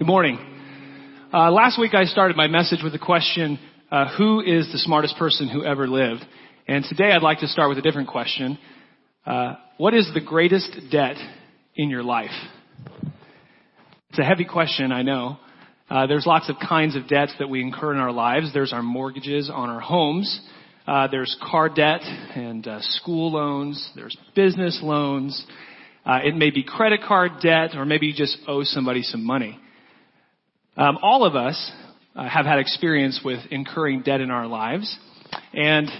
Good morning. Last week I started my message with the question, who is the smartest person who ever lived? And today I'd like to start with a different question. What is the greatest debt in your life? It's a heavy question, I know. There's lots of kinds of debts that we incur in our lives. There's our mortgages on our homes. There's car debt and school loans. There's business loans. It may be credit card debt, or maybe you just owe somebody some money. All of us have had experience with incurring debt in our lives, and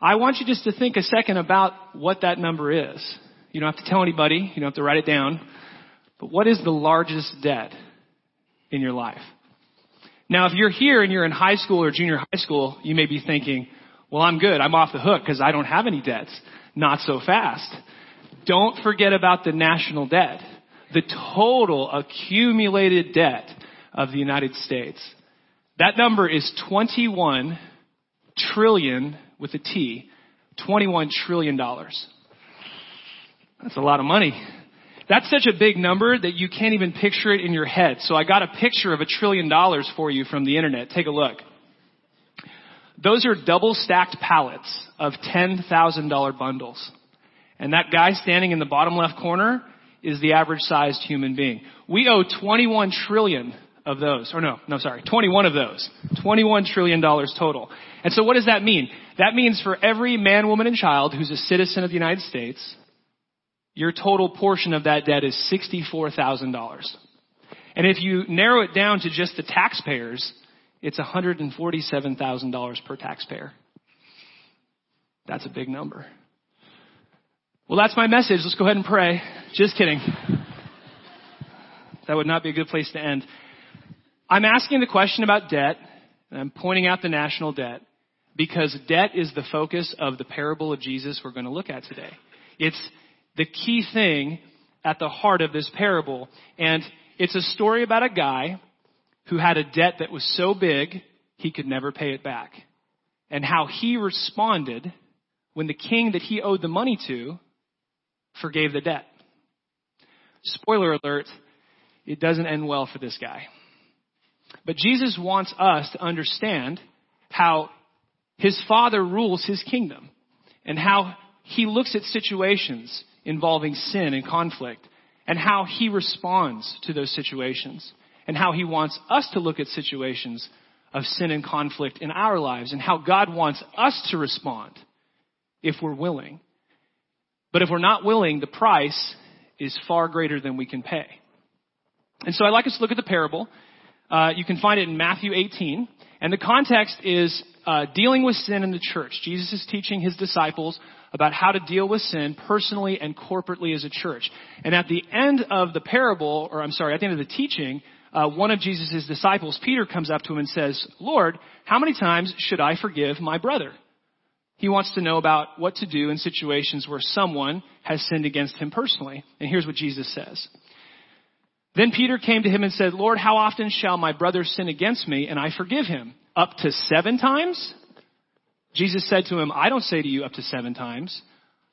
I want you just to think a second about what that number is. You don't have to tell anybody, you don't have to write it down, but what is the largest debt in your life? Now, if you're here and you're in high school or junior high school, you may be thinking, well, I'm good, I'm off the hook because I don't have any debts. Not so fast. Don't forget about the national debt, the total accumulated debt of the United States. That number is $21 trillion with a T, $21 trillion. That's a lot of money. That's such a big number that you can't even picture it in your head. So I got a picture of $1 trillion for you from the internet. Take a look. Those are double stacked pallets of $10,000 bundles. And that guy standing in the bottom left corner is the average sized human being. We owe $21 trillion total. And so what does that mean? That means for every man, woman, and child who's a citizen of the United States, your total portion of that debt is $64,000. And if you narrow it down to just the taxpayers, it's $147,000 per taxpayer. That's a big number. Well, that's my message. Let's go ahead and pray. Just kidding. That would not be a good place to end. I'm asking the question about debt, and I'm pointing out the national debt, because debt is the focus of the parable of Jesus we're going to look at today. It's the key thing at the heart of this parable, and it's a story about a guy who had a debt that was so big he could never pay it back, and how he responded when the king that he owed the money to forgave the debt. Spoiler alert, it doesn't end well for this guy. But Jesus wants us to understand how his Father rules his kingdom and how he looks at situations involving sin and conflict and how he responds to those situations and how he wants us to look at situations of sin and conflict in our lives and how God wants us to respond if we're willing. But if we're not willing, the price is far greater than we can pay. And so I'd like us to look at the parable. You can find it in Matthew 18. And the context is dealing with sin in the church. Jesus is teaching his disciples about how to deal with sin personally and corporately as a church. And at the end of the parable, at the end of the teaching, one of Jesus' disciples, Peter, comes up to him and says, "Lord, how many times should I forgive my brother?" He wants to know about what to do in situations where someone has sinned against him personally. And here's what Jesus says. "Then Peter came to him and said, 'Lord, how often shall my brother sin against me and I forgive him? Up to 7 times?' Jesus said to him, 'I don't say to you up to 7 times,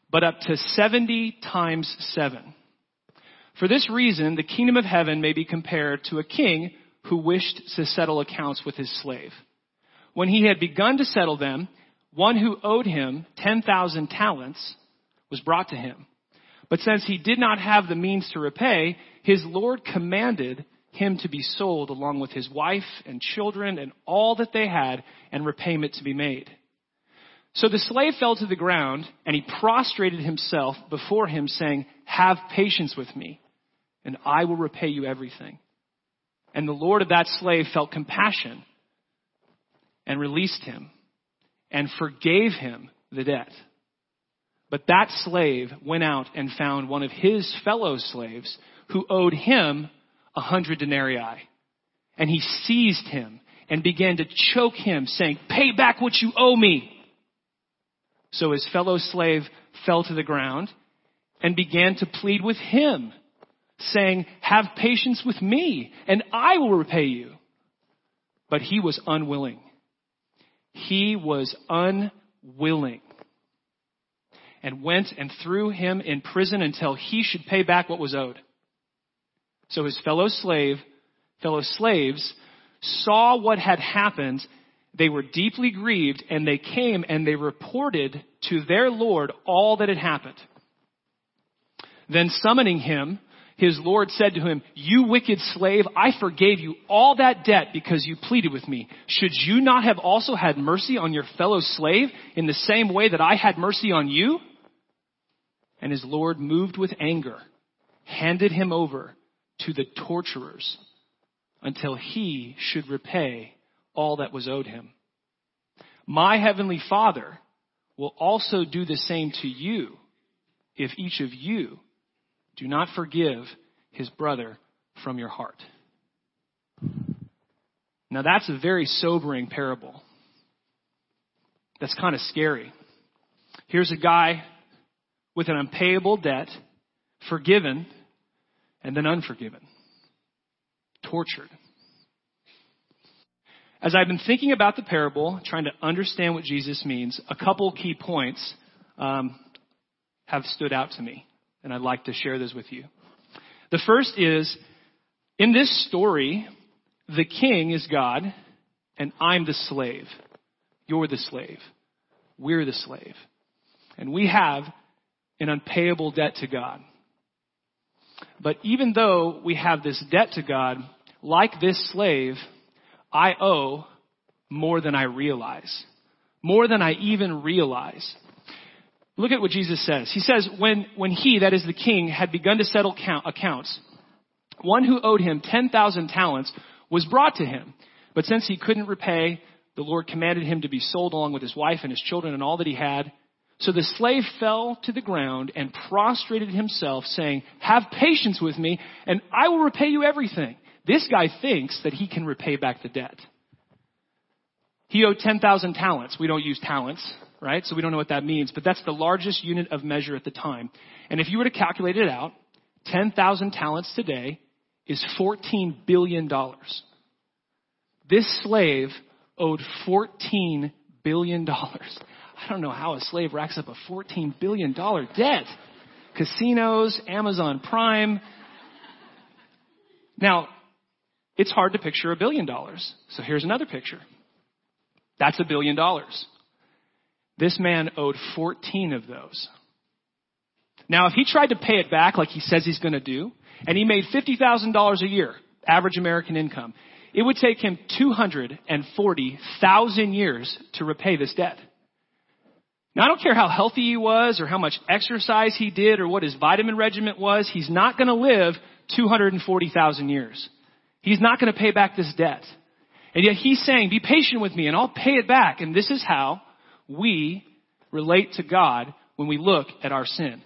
but up to 70 times 7. For this reason, the kingdom of heaven may be compared to a king who wished to settle accounts with his slave. When he had begun to settle them, one who owed him 10,000 talents was brought to him. But since he did not have the means to repay, his Lord commanded him to be sold along with his wife and children and all that they had, and repayment to be made. So the slave fell to the ground, and he prostrated himself before him, saying, 'Have patience with me, and I will repay you everything.' And the Lord of that slave felt compassion and released him, and forgave him the debt. But that slave went out and found one of his fellow slaves who owed him 100 denarii. And he seized him and began to choke him, saying, 'Pay back what you owe me.' So his fellow slave fell to the ground and began to plead with him, saying, 'Have patience with me, and I will repay you.' But he was unwilling. And went and threw him in prison until he should pay back what was owed. So his fellow slave fellow slaves, saw what had happened, they were deeply grieved, and they came and they reported to their Lord all that had happened. Then summoning him, his Lord said to him, "You wicked slave, I forgave you all that debt because you pleaded with me. Should you not have also had mercy on your fellow slave in the same way that I had mercy on you?" And his Lord, moved with anger, handed him over to the torturers until he should repay all that was owed him. My heavenly Father will also do the same to you if each of you do not forgive his brother from your heart. Now that's a very sobering parable. That's kind of scary. Here's a guy with an unpayable debt, forgiven and then unforgiven, tortured. As I've been thinking about the parable, trying to understand what Jesus means, a couple key points have stood out to me, and I'd like to share this with you. The first is, in this story, the king is God, and I'm the slave. You're the slave. We're the slave. And we have an unpayable debt to God. But even though we have this debt to God, like this slave, I owe more than I realize, more than I even realize. Look at what Jesus says. He says, when he, that is the king, had begun to settle accounts, one who owed him 10,000 talents was brought to him. But since he couldn't repay, the Lord commanded him to be sold along with his wife and his children and all that he had. So the slave fell to the ground and prostrated himself, saying, "Have patience with me, and I will repay you everything." This guy thinks that he can repay back the debt. He owed 10,000 talents. We don't use talents, right? So we don't know what that means, but that's the largest unit of measure at the time. And if you were to calculate it out, 10,000 talents today is $14 billion. This slave owed $14 billion. I don't know how a slave racks up a $14 billion debt. Casinos, Amazon Prime. Now, it's hard to picture $1 billion. So here's another picture. That's $1 billion. This man owed 14 of those. Now, if he tried to pay it back like he says he's going to do, and he made $50,000 a year, average American income, it would take him 240,000 years to repay this debt. Now, I don't care how healthy he was or how much exercise he did or what his vitamin regimen was. He's not going to live 240,000 years. He's not going to pay back this debt. And yet he's saying, be patient with me and I'll pay it back. And this is how we relate to God when we look at our sin.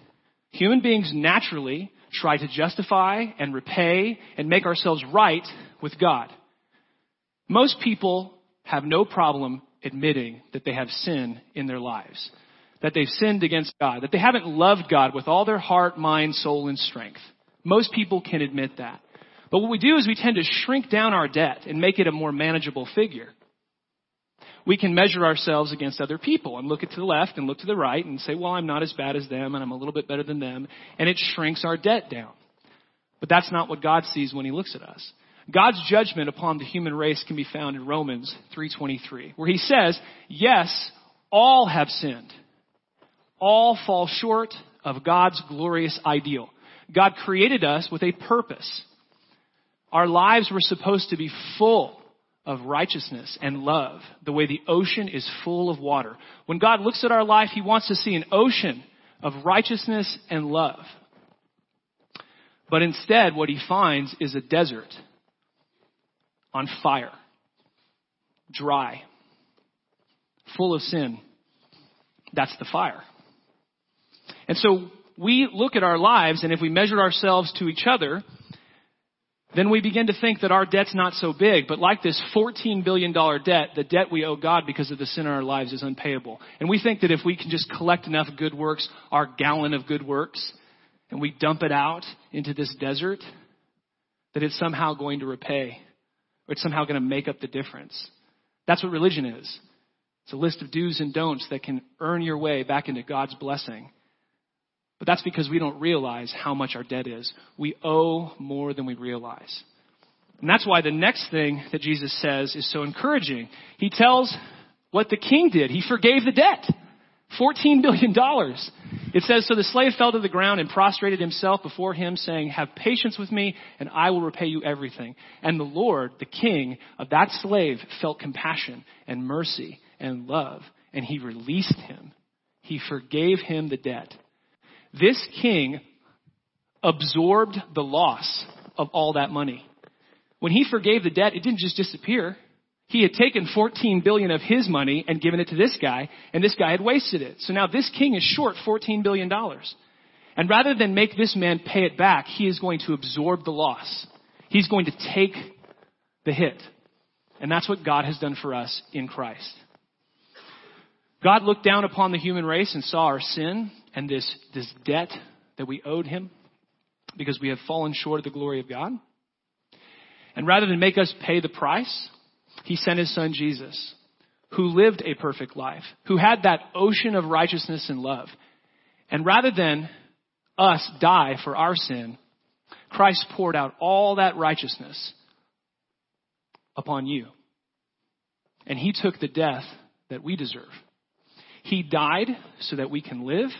Human beings naturally try to justify and repay and make ourselves right with God. Most people have no problem admitting that they have sin in their lives, that they've sinned against God, that they haven't loved God with all their heart, mind, soul, and strength. Most people can admit that. But what we do is we tend to shrink down our debt and make it a more manageable figure. We can measure ourselves against other people and look it to the left and look to the right and say, well, I'm not as bad as them and I'm a little bit better than them. And it shrinks our debt down. But that's not what God sees when he looks at us. God's judgment upon the human race can be found in Romans 3:23, where he says, yes, all have sinned. All fall short of God's glorious ideal. God created us with a purpose. Our lives were supposed to be full of righteousness and love, the way the ocean is full of water. When God looks at our life, he wants to see an ocean of righteousness and love. But instead, what he finds is a desert on fire, dry, full of sin. That's the fire. And so we look at our lives, and if we measure ourselves to each other, then we begin to think that our debt's not so big. But like this $14 billion debt, the debt we owe God because of the sin in our lives is unpayable. And we think that if we can just collect enough good works, our gallon of good works, and we dump it out into this desert, that it's somehow going to repay. Or it's somehow going to make up the difference. That's what religion is. It's a list of do's and don'ts that can earn your way back into God's blessing. But that's because we don't realize how much our debt is. We owe more than we realize. And that's why the next thing that Jesus says is so encouraging. He tells what the king did. He forgave the debt, $14 billion. It says, so the slave fell to the ground and prostrated himself before him, saying, have patience with me, and I will repay you everything. And the Lord, the king of that slave, felt compassion and mercy and love, and he released him. He forgave him the debt. This king absorbed the loss of all that money. When he forgave the debt, it didn't just disappear. He had taken $14 billion of his money and given it to this guy, and this guy had wasted it. So now this king is short $14 billion. And rather than make this man pay it back, he is going to absorb the loss. He's going to take the hit. And that's what God has done for us in Christ. God looked down upon the human race and saw our sin and this debt that we owed him because we have fallen short of the glory of God. And rather than make us pay the price, he sent his son, Jesus, who lived a perfect life, who had that ocean of righteousness and love. And rather than us die for our sin, Christ poured out all that righteousness upon you. And he took the death that we deserve. He died so that we can live.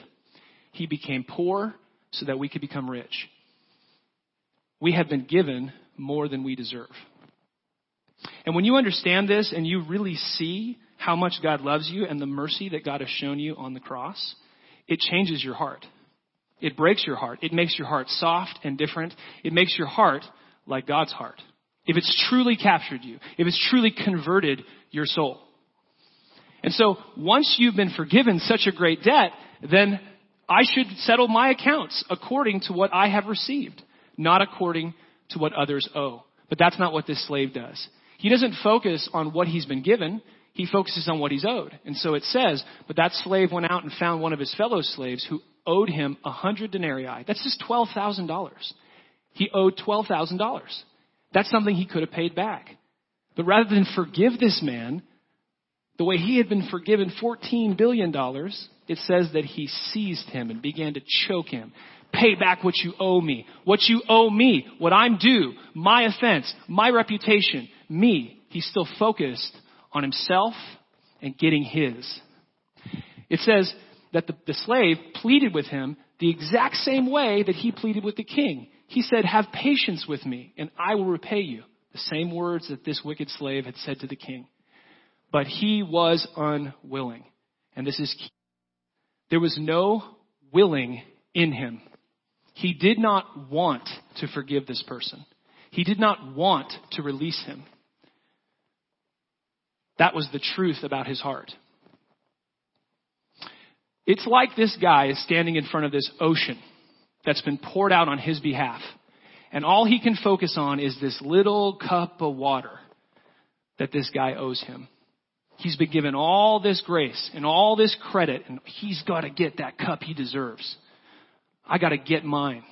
He became poor so that we could become rich. We have been given more than we deserve. And when you understand this and you really see how much God loves you and the mercy that God has shown you on the cross, it changes your heart. It breaks your heart. It makes your heart soft and different. It makes your heart like God's heart. If it's truly captured you, if it's truly converted your soul. And so once you've been forgiven such a great debt, then I should settle my accounts according to what I have received, not according to what others owe. But that's not what this slave does. He doesn't focus on what he's been given. He focuses on what he's owed. And so it says, but that slave went out and found one of his fellow slaves who owed him 100 denarii. That's just $12,000. He owed $12,000. That's something he could have paid back. But rather than forgive this man the way he had been forgiven $14 billion, it says that he seized him and began to choke him. Pay back what you owe me. What you owe me, what I'm due, my offense, my reputation, me. He's still focused on himself and getting his. It says that the slave pleaded with him the exact same way that he pleaded with the king. He said, have patience with me and I will repay you. The same words that this wicked slave had said to the king. But he was unwilling. And this is key. There was no willing in him. He did not want to forgive this person. He did not want to release him. That was the truth about his heart. It's like this guy is standing in front of this ocean that's been poured out on his behalf. And all he can focus on is this little cup of water that this guy owes him. He's been given all this grace and all this credit, and he's got to get that cup he deserves. I got to get mine.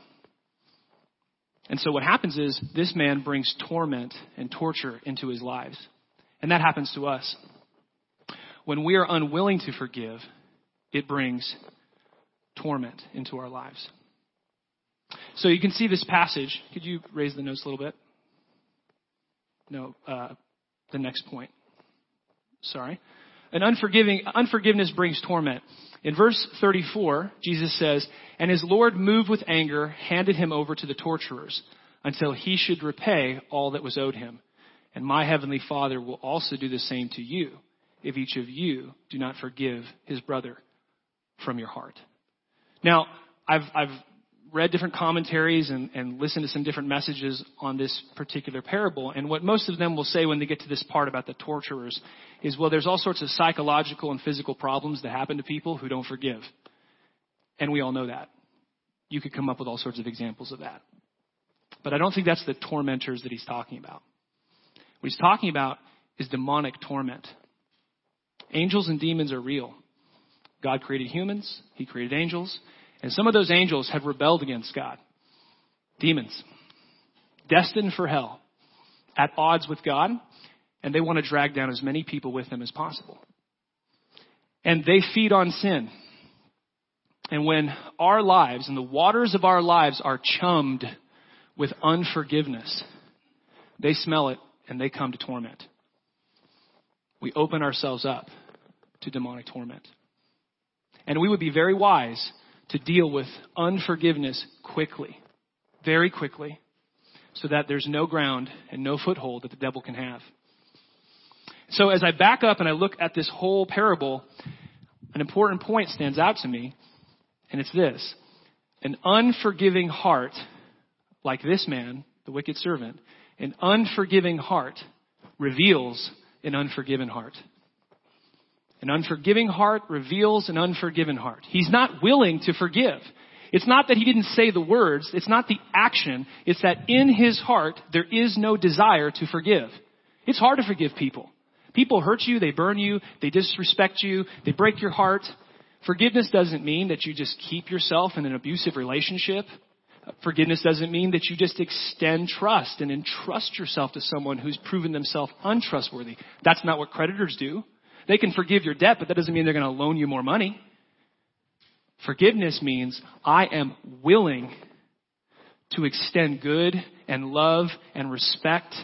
And so what happens is this man brings torment and torture into his lives. And that happens to us. When we are unwilling to forgive, it brings torment into our lives. So you can see this passage. Could you raise the notes a little bit? No, the next point. Sorry. An unforgiveness brings torment. In verse 34, Jesus says, and his Lord, moved with anger, handed him over to the torturers until he should repay all that was owed him. And my heavenly Father will also do the same to you if each of you do not forgive his brother from your heart. Now, I've read different commentaries and listened to some different messages on this particular parable. And what most of them will say when they get to this part about the torturers is, well, there's all sorts of psychological and physical problems that happen to people who don't forgive. And we all know that. You could come up with all sorts of examples of that. But I don't think that's the tormentors that he's talking about. What he's talking about is demonic torment. Angels and demons are real. God created humans. He created angels. And some of those angels have rebelled against God. Demons, destined for hell, at odds with God, and they want to drag down as many people with them as possible. And they feed on sin. And when our lives and the waters of our lives are chummed with unforgiveness, They smell it and they come to torment. We open ourselves up to demonic torment. And we would be very wise to deal with unforgiveness quickly, very quickly, so that there's no ground and no foothold that the devil can have. So as I back up and I look at this whole parable, an important point stands out to me, and it's this. An unforgiving heart, like this man, the wicked servant, an unforgiving heart reveals an unforgiven heart. An unforgiving heart reveals an unforgiven heart. He's not willing to forgive. It's not that he didn't say the words. It's not the action. It's that in his heart, there is no desire to forgive. It's hard to forgive people. People hurt you. They burn you. They disrespect you. They break your heart. Forgiveness doesn't mean that you just keep yourself in an abusive relationship. Forgiveness doesn't mean that you just extend trust and entrust yourself to someone who's proven themselves untrustworthy. That's not what creditors do. They can forgive your debt, but that doesn't mean they're going to loan you more money. Forgiveness means I am willing to extend good and love and respect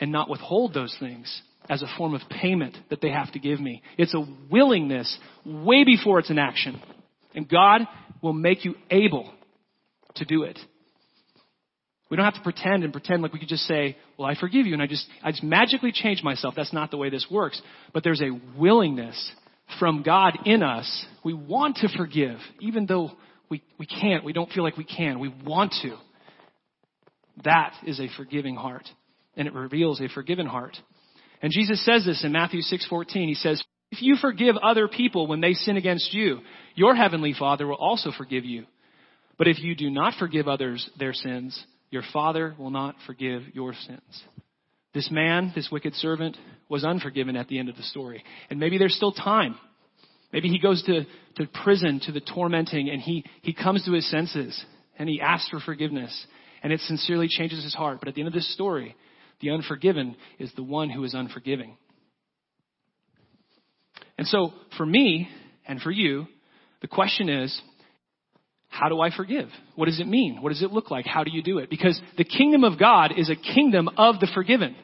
and not withhold those things as a form of payment that they have to give me. It's a willingness way before it's an action. And God will make you able to do it. We don't have to pretend like we could just say, well, I forgive you, and I just magically change myself. That's not the way this works. But there's a willingness from God in us. We want to forgive, even though we can't. We don't feel like we can. We want to. That is a forgiving heart, and it reveals a forgiven heart. And Jesus says this in Matthew 6:14. He says, if you forgive other people when they sin against you, your heavenly Father will also forgive you. But if you do not forgive others their sins, your Father will not forgive your sins. This man, this wicked servant, was unforgiven at the end of the story. And maybe there's still time. Maybe he goes to prison, to the tormenting, and he comes to his senses and he asks for forgiveness. And it sincerely changes his heart. But at the end of this story, the unforgiven is the one who is unforgiving. And so for me and for you, the question is, how do I forgive? What does it mean? What does it look like? How do you do it? Because the kingdom of God is a kingdom of the forgiven.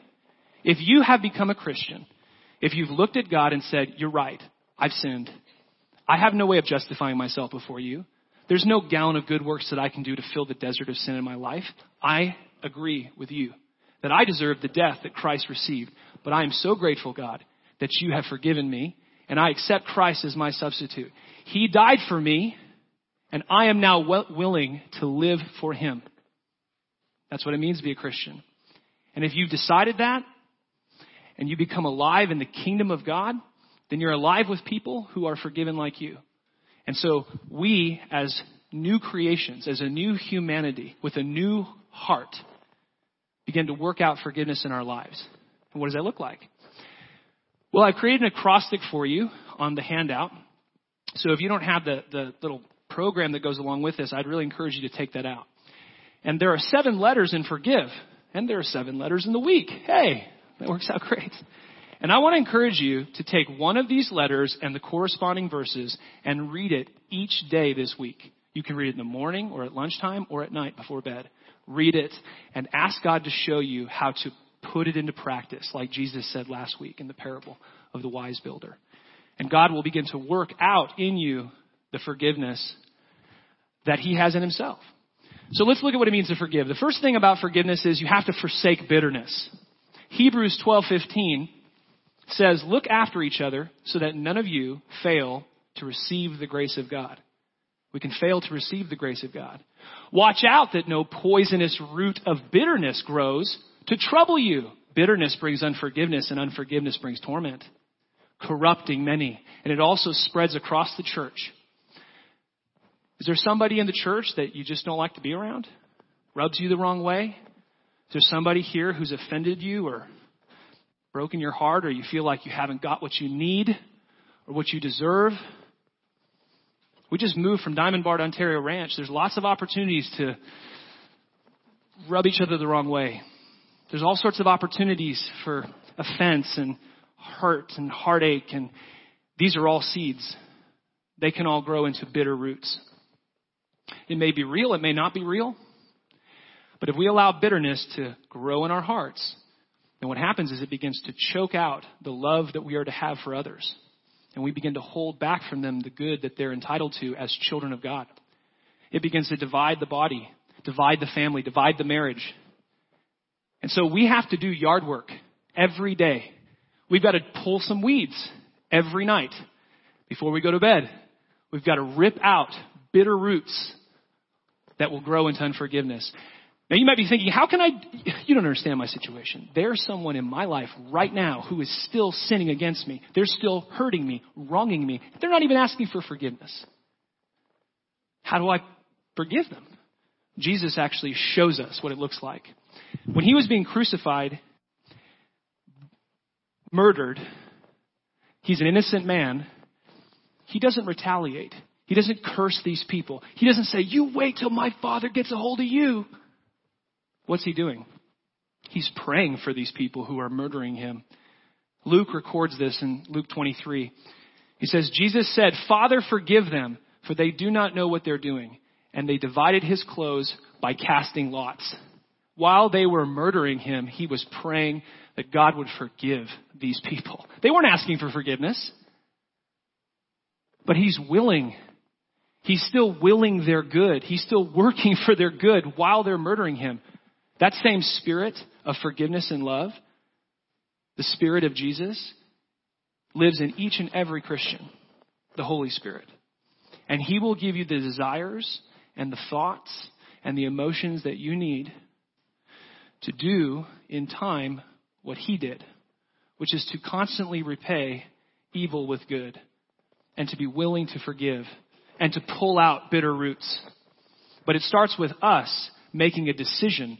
If you have become a Christian, if you've looked at God and said, you're right, I've sinned. I have no way of justifying myself before you. There's no gallon of good works that I can do to fill the desert of sin in my life. I agree with you that I deserve the death that Christ received. But I am so grateful, God, that you have forgiven me, and I accept Christ as my substitute. He died for me, and I am now willing to live for him. That's what it means to be a Christian. And if you've decided that and you become alive in the kingdom of God, then you're alive with people who are forgiven like you. And so we, as new creations, as a new humanity with a new heart, begin to work out forgiveness in our lives. And what does that look like? Well, I've created an acrostic for you on the handout. So if you don't have the little program that goes along with this, I'd really encourage you to take that out. And there are 7 letters in forgive, and there are 7 letters in the week. Hey, that works out great. And I want to encourage you to take one of these letters and the corresponding verses and read it each day this week. You can read it in the morning or at lunchtime or at night before bed. Read it and ask God to show you how to put it into practice, like Jesus said last week in the parable of the wise builder. And God will begin to work out in you the forgiveness that he has in himself. So let's look at what it means to forgive. The first thing about forgiveness is you have to forsake bitterness. Hebrews 12:15 says, look after each other so that none of you fail to receive the grace of God. We can fail to receive the grace of God. Watch out that no poisonous root of bitterness grows to trouble you. Bitterness brings unforgiveness, and unforgiveness brings torment, corrupting many. And it also spreads across the church. Is there somebody in the church that you just don't like to be around? Rubs you the wrong way? Is there somebody here who's offended you or broken your heart, or you feel like you haven't got what you need or what you deserve? We just moved from Diamond Bar to Ontario Ranch. There's lots of opportunities to rub each other the wrong way. There's all sorts of opportunities for offense and hurt and heartache, and these are all seeds. They can all grow into bitter roots. It may be real. It may not be real. But if we allow bitterness to grow in our hearts, then what happens is it begins to choke out the love that we are to have for others. And we begin to hold back from them the good that they're entitled to as children of God. It begins to divide the body, divide the family, divide the marriage. And so we have to do yard work every day. We've got to pull some weeds every night before we go to bed. We've got to rip out bitter roots that will grow into unforgiveness. Now you might be thinking, how can I, you don't understand my situation. There's someone in my life right now who is still sinning against me. They're still hurting me, wronging me. They're not even asking for forgiveness. How do I forgive them? Jesus actually shows us what it looks like. When he was being crucified, murdered, he's an innocent man. He doesn't retaliate. He doesn't curse these people. He doesn't say, you wait till my Father gets a hold of you. What's he doing? He's praying for these people who are murdering him. Luke records this in Luke 23. He says, Jesus said, Father, forgive them, for they do not know what they're doing. And they divided his clothes by casting lots. While they were murdering him, he was praying that God would forgive these people. They weren't asking for forgiveness, but he's willing. He's still willing their good. He's still working for their good while they're murdering him. That same spirit of forgiveness and love, the spirit of Jesus, lives in each and every Christian, the Holy Spirit. And he will give you the desires and the thoughts and the emotions that you need to do in time what he did, which is to constantly repay evil with good and to be willing to forgive and to pull out bitter roots. But it starts with us making a decision,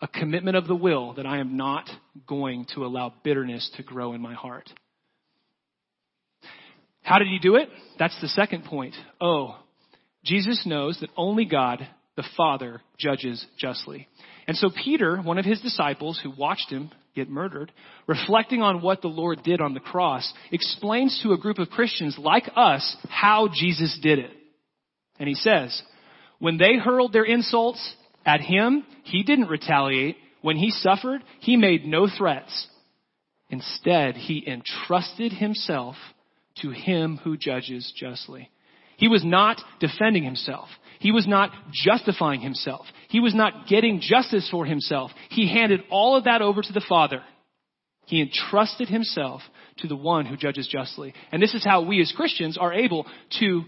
a commitment of the will that I am not going to allow bitterness to grow in my heart. How did he do it? That's the second point. Oh, Jesus knows that only God, the Father, judges justly. And so Peter, one of his disciples who watched him get murdered, reflecting on what the Lord did on the cross, explains to a group of Christians like us how Jesus did it. And he says, when they hurled their insults at him, he didn't retaliate. When he suffered, he made no threats. Instead, he entrusted himself to him who judges justly. He was not defending himself. He was not justifying himself. He was not getting justice for himself. He handed all of that over to the Father. He entrusted himself to the one who judges justly. And this is how we as Christians are able to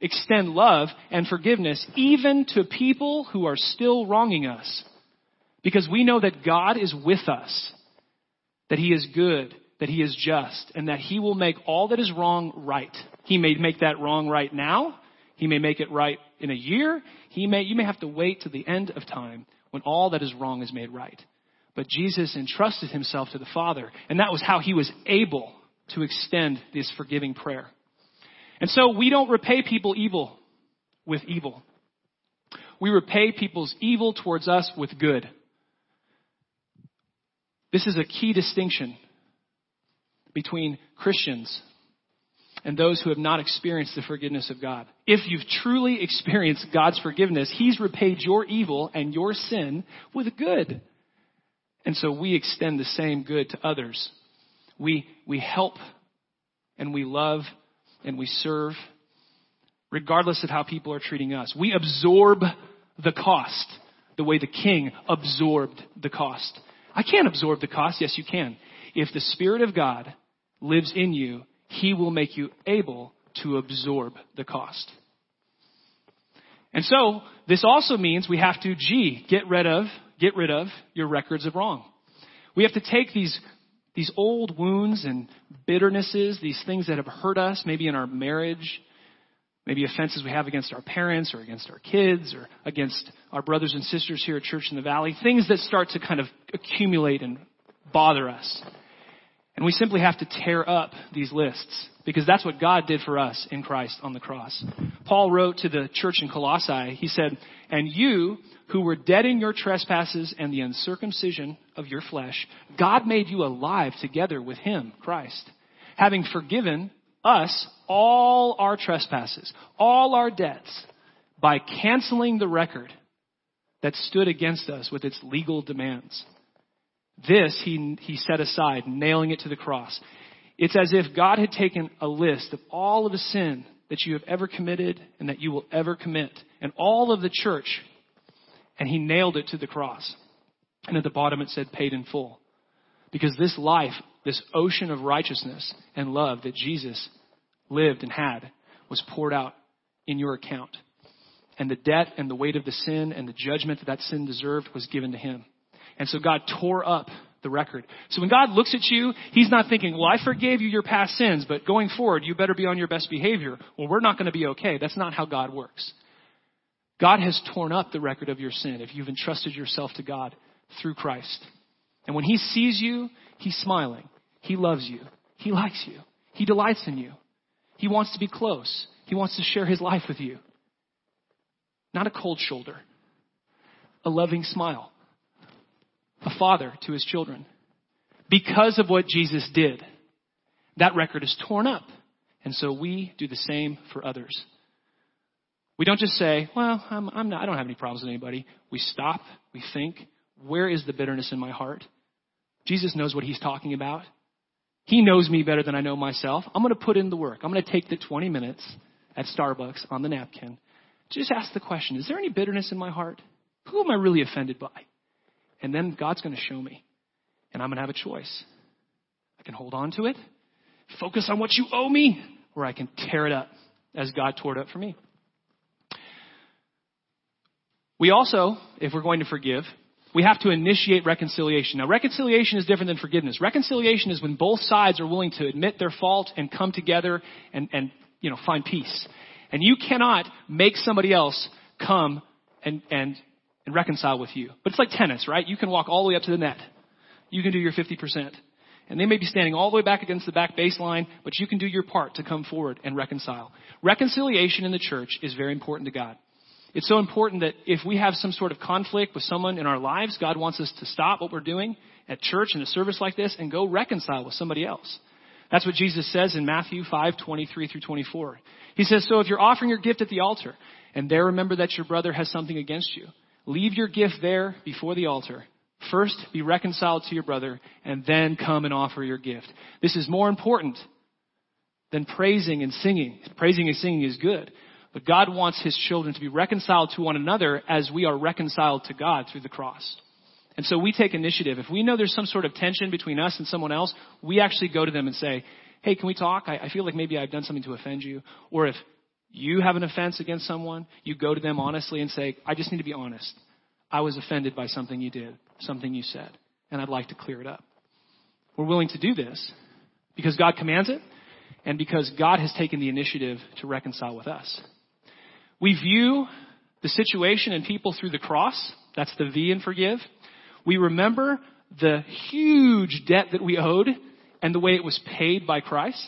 extend love and forgiveness even to people who are still wronging us. Because we know that God is with us, that he is good, that he is just, and that he will make all that is wrong right. He may make that wrong right now. He may make it right in a year. You may have to wait to the end of time when all that is wrong is made right. But Jesus entrusted himself to the Father, and that was how he was able to extend this forgiving prayer. And so we don't repay people evil with evil. We repay people's evil towards us with good. This is a key distinction between Christians and those who have not experienced the forgiveness of God. If you've truly experienced God's forgiveness, he's repaid your evil and your sin with good. And so we extend the same good to others. We help and we love and we serve regardless of how people are treating us. We absorb the cost the way the king absorbed the cost. I can't absorb the cost. Yes, you can. If the Spirit of God lives in you, he will make you able to absorb the cost. And so this also means we have to, get rid of your records of wrong. We have to take these old wounds and bitternesses, these things that have hurt us, maybe in our marriage, maybe offenses we have against our parents or against our kids or against our brothers and sisters here at Church in the Valley, things that start to kind of accumulate and bother us. And we simply have to tear up these lists because that's what God did for us in Christ on the cross. Paul wrote to the church in Colossae, he said, and you who were dead in your trespasses and the uncircumcision of your flesh, God made you alive together with him, Christ, having forgiven us all our trespasses, all our debts by canceling the record that stood against us with its legal demands. This he set aside, nailing it to the cross. It's as if God had taken a list of all of the sin that you have ever committed and that you will ever commit, and all of the church, and he nailed it to the cross. And at the bottom it said, paid in full. Because this life, this ocean of righteousness and love that Jesus lived and had, was poured out in your account. And the debt and the weight of the sin and the judgment that sin deserved was given to him. And so God tore up the record. So when God looks at you, he's not thinking, well, I forgave you your past sins, but going forward, you better be on your best behavior. Well, we're not going to be okay. That's not how God works. God has torn up the record of your sin if you've entrusted yourself to God through Christ. And when he sees you, he's smiling. He loves you. He likes you. He delights in you. He wants to be close. He wants to share his life with you. Not a cold shoulder, a loving smile, a father to his children. Because of what Jesus did, that record is torn up. And so we do the same for others. We don't just say, well, I don't have any problems with anybody. We stop. We think, where is the bitterness in my heart? Jesus knows what he's talking about. He knows me better than I know myself. I'm going to put in the work. I'm going to take the 20 minutes at Starbucks on the napkin. Just ask the question, is there any bitterness in my heart? Who am I really offended by? And then God's going to show me, and I'm going to have a choice. I can hold on to it, focus on what you owe me, or I can tear it up as God tore it up for me. We also, if we're going to forgive, we have to initiate reconciliation. Now, reconciliation is different than forgiveness. Reconciliation is when both sides are willing to admit their fault and come together and find peace. And you cannot make somebody else come and reconcile with you. But it's like tennis, right? You can walk all the way up to the net. You can do your 50%. And they may be standing all the way back against the back baseline, but you can do your part to come forward and reconcile. Reconciliation in the church is very important to God. It's so important that if we have some sort of conflict with someone in our lives, God wants us to stop what we're doing at church in a service like this and go reconcile with somebody else. That's what Jesus says in Matthew 5:23-24. He says, so if you're offering your gift at the altar and there remember that your brother has something against you, leave your gift there before the altar. First, be reconciled to your brother and then come and offer your gift. This is more important than praising and singing. Praising and singing is good. But God wants his children to be reconciled to one another as we are reconciled to God through the cross. And so we take initiative. If we know there's some sort of tension between us and someone else, we actually go to them and say, hey, can we talk? I feel like maybe I've done something to offend you. Or if you have an offense against someone, you go to them honestly and say, I just need to be honest. I was offended by something you did, something you said, and I'd like to clear it up. We're willing to do this because God commands it and because God has taken the initiative to reconcile with us. We view the situation and people through the cross. That's the V in forgive. We remember the huge debt that we owed and the way it was paid by Christ.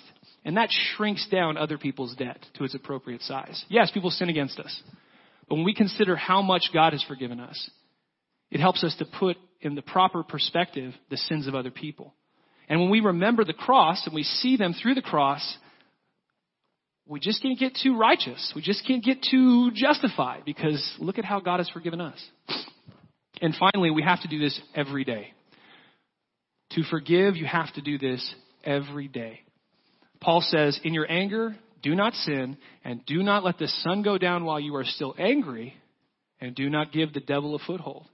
And that shrinks down other people's debt to its appropriate size. Yes, people sin against us. But when we consider how much God has forgiven us, it helps us to put in the proper perspective the sins of other people. And when we remember the cross and we see them through the cross, we just can't get too righteous. We just can't get too justified because look at how God has forgiven us. And finally, we have to do this every day. To forgive, you have to do this every day. Paul says, in your anger, do not sin, and do not let the sun go down while you are still angry, and do not give the devil a foothold.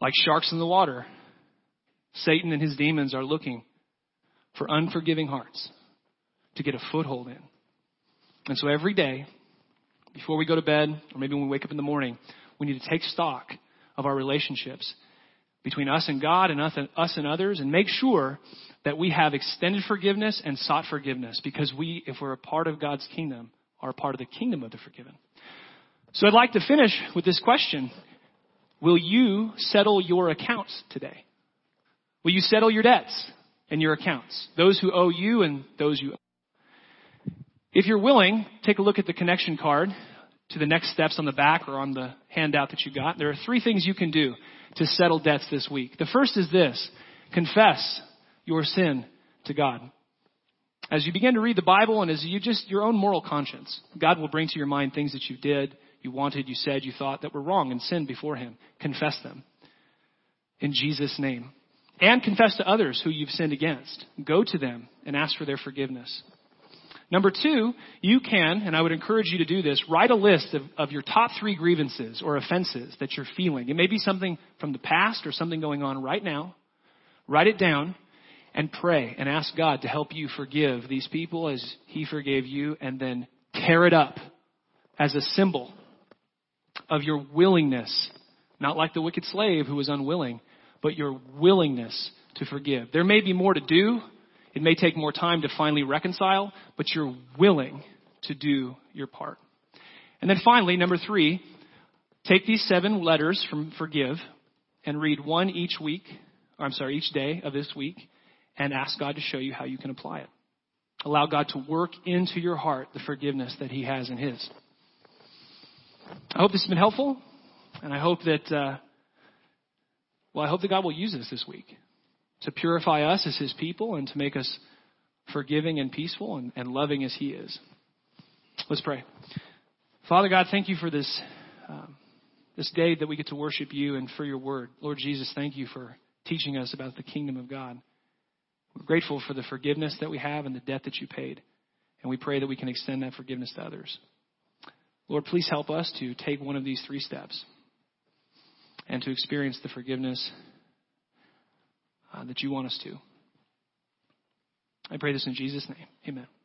Like sharks in the water, Satan and his demons are looking for unforgiving hearts to get a foothold in. And so every day, before we go to bed, or maybe when we wake up in the morning, we need to take stock of our relationships between us and God and us and others, and make sure that we have extended forgiveness and sought forgiveness, because we, if we're a part of God's kingdom, are a part of the kingdom of the forgiven. So I'd like to finish with this question. Will you settle your accounts today? Will you settle your debts and your accounts, those who owe you and those you owe? If you're willing, take a look at the connection card to the next steps on the back or on the handout that you got. There are three things you can do to settle debts this week. The first is this: confess your sin to God. As you begin to read the Bible and as your own moral conscience, God will bring to your mind things that you did, you wanted, you said, you thought that were wrong and sinned before him. Confess them in Jesus' name. And confess to others who you've sinned against. Go to them and ask for their forgiveness. Number two, you can, and I would encourage you to do this, write a list of your top three grievances or offenses that you're feeling. It may be something from the past or something going on right now. Write it down and pray and ask God to help you forgive these people as he forgave you, and then tear it up as a symbol of your willingness, not like the wicked slave who was unwilling, but your willingness to forgive. There may be more to do. It may take more time to finally reconcile, but you're willing to do your part. And then finally, number three, take these 7 letters from Forgive and read one each day of this week, and ask God to show you how you can apply it. Allow God to work into your heart the forgiveness that he has in his. I hope this has been helpful, and I hope that, God will use this week to purify us as his people and to make us forgiving and peaceful and loving as he is. Let's pray. Father God, thank you for this day that we get to worship you and for your word. Lord Jesus, thank you for teaching us about the kingdom of God. We're grateful for the forgiveness that we have and the debt that you paid. And we pray that we can extend that forgiveness to others. Lord, please help us to take one of these 3 steps and to experience the forgiveness that you want us to. I pray this in Jesus' name. Amen.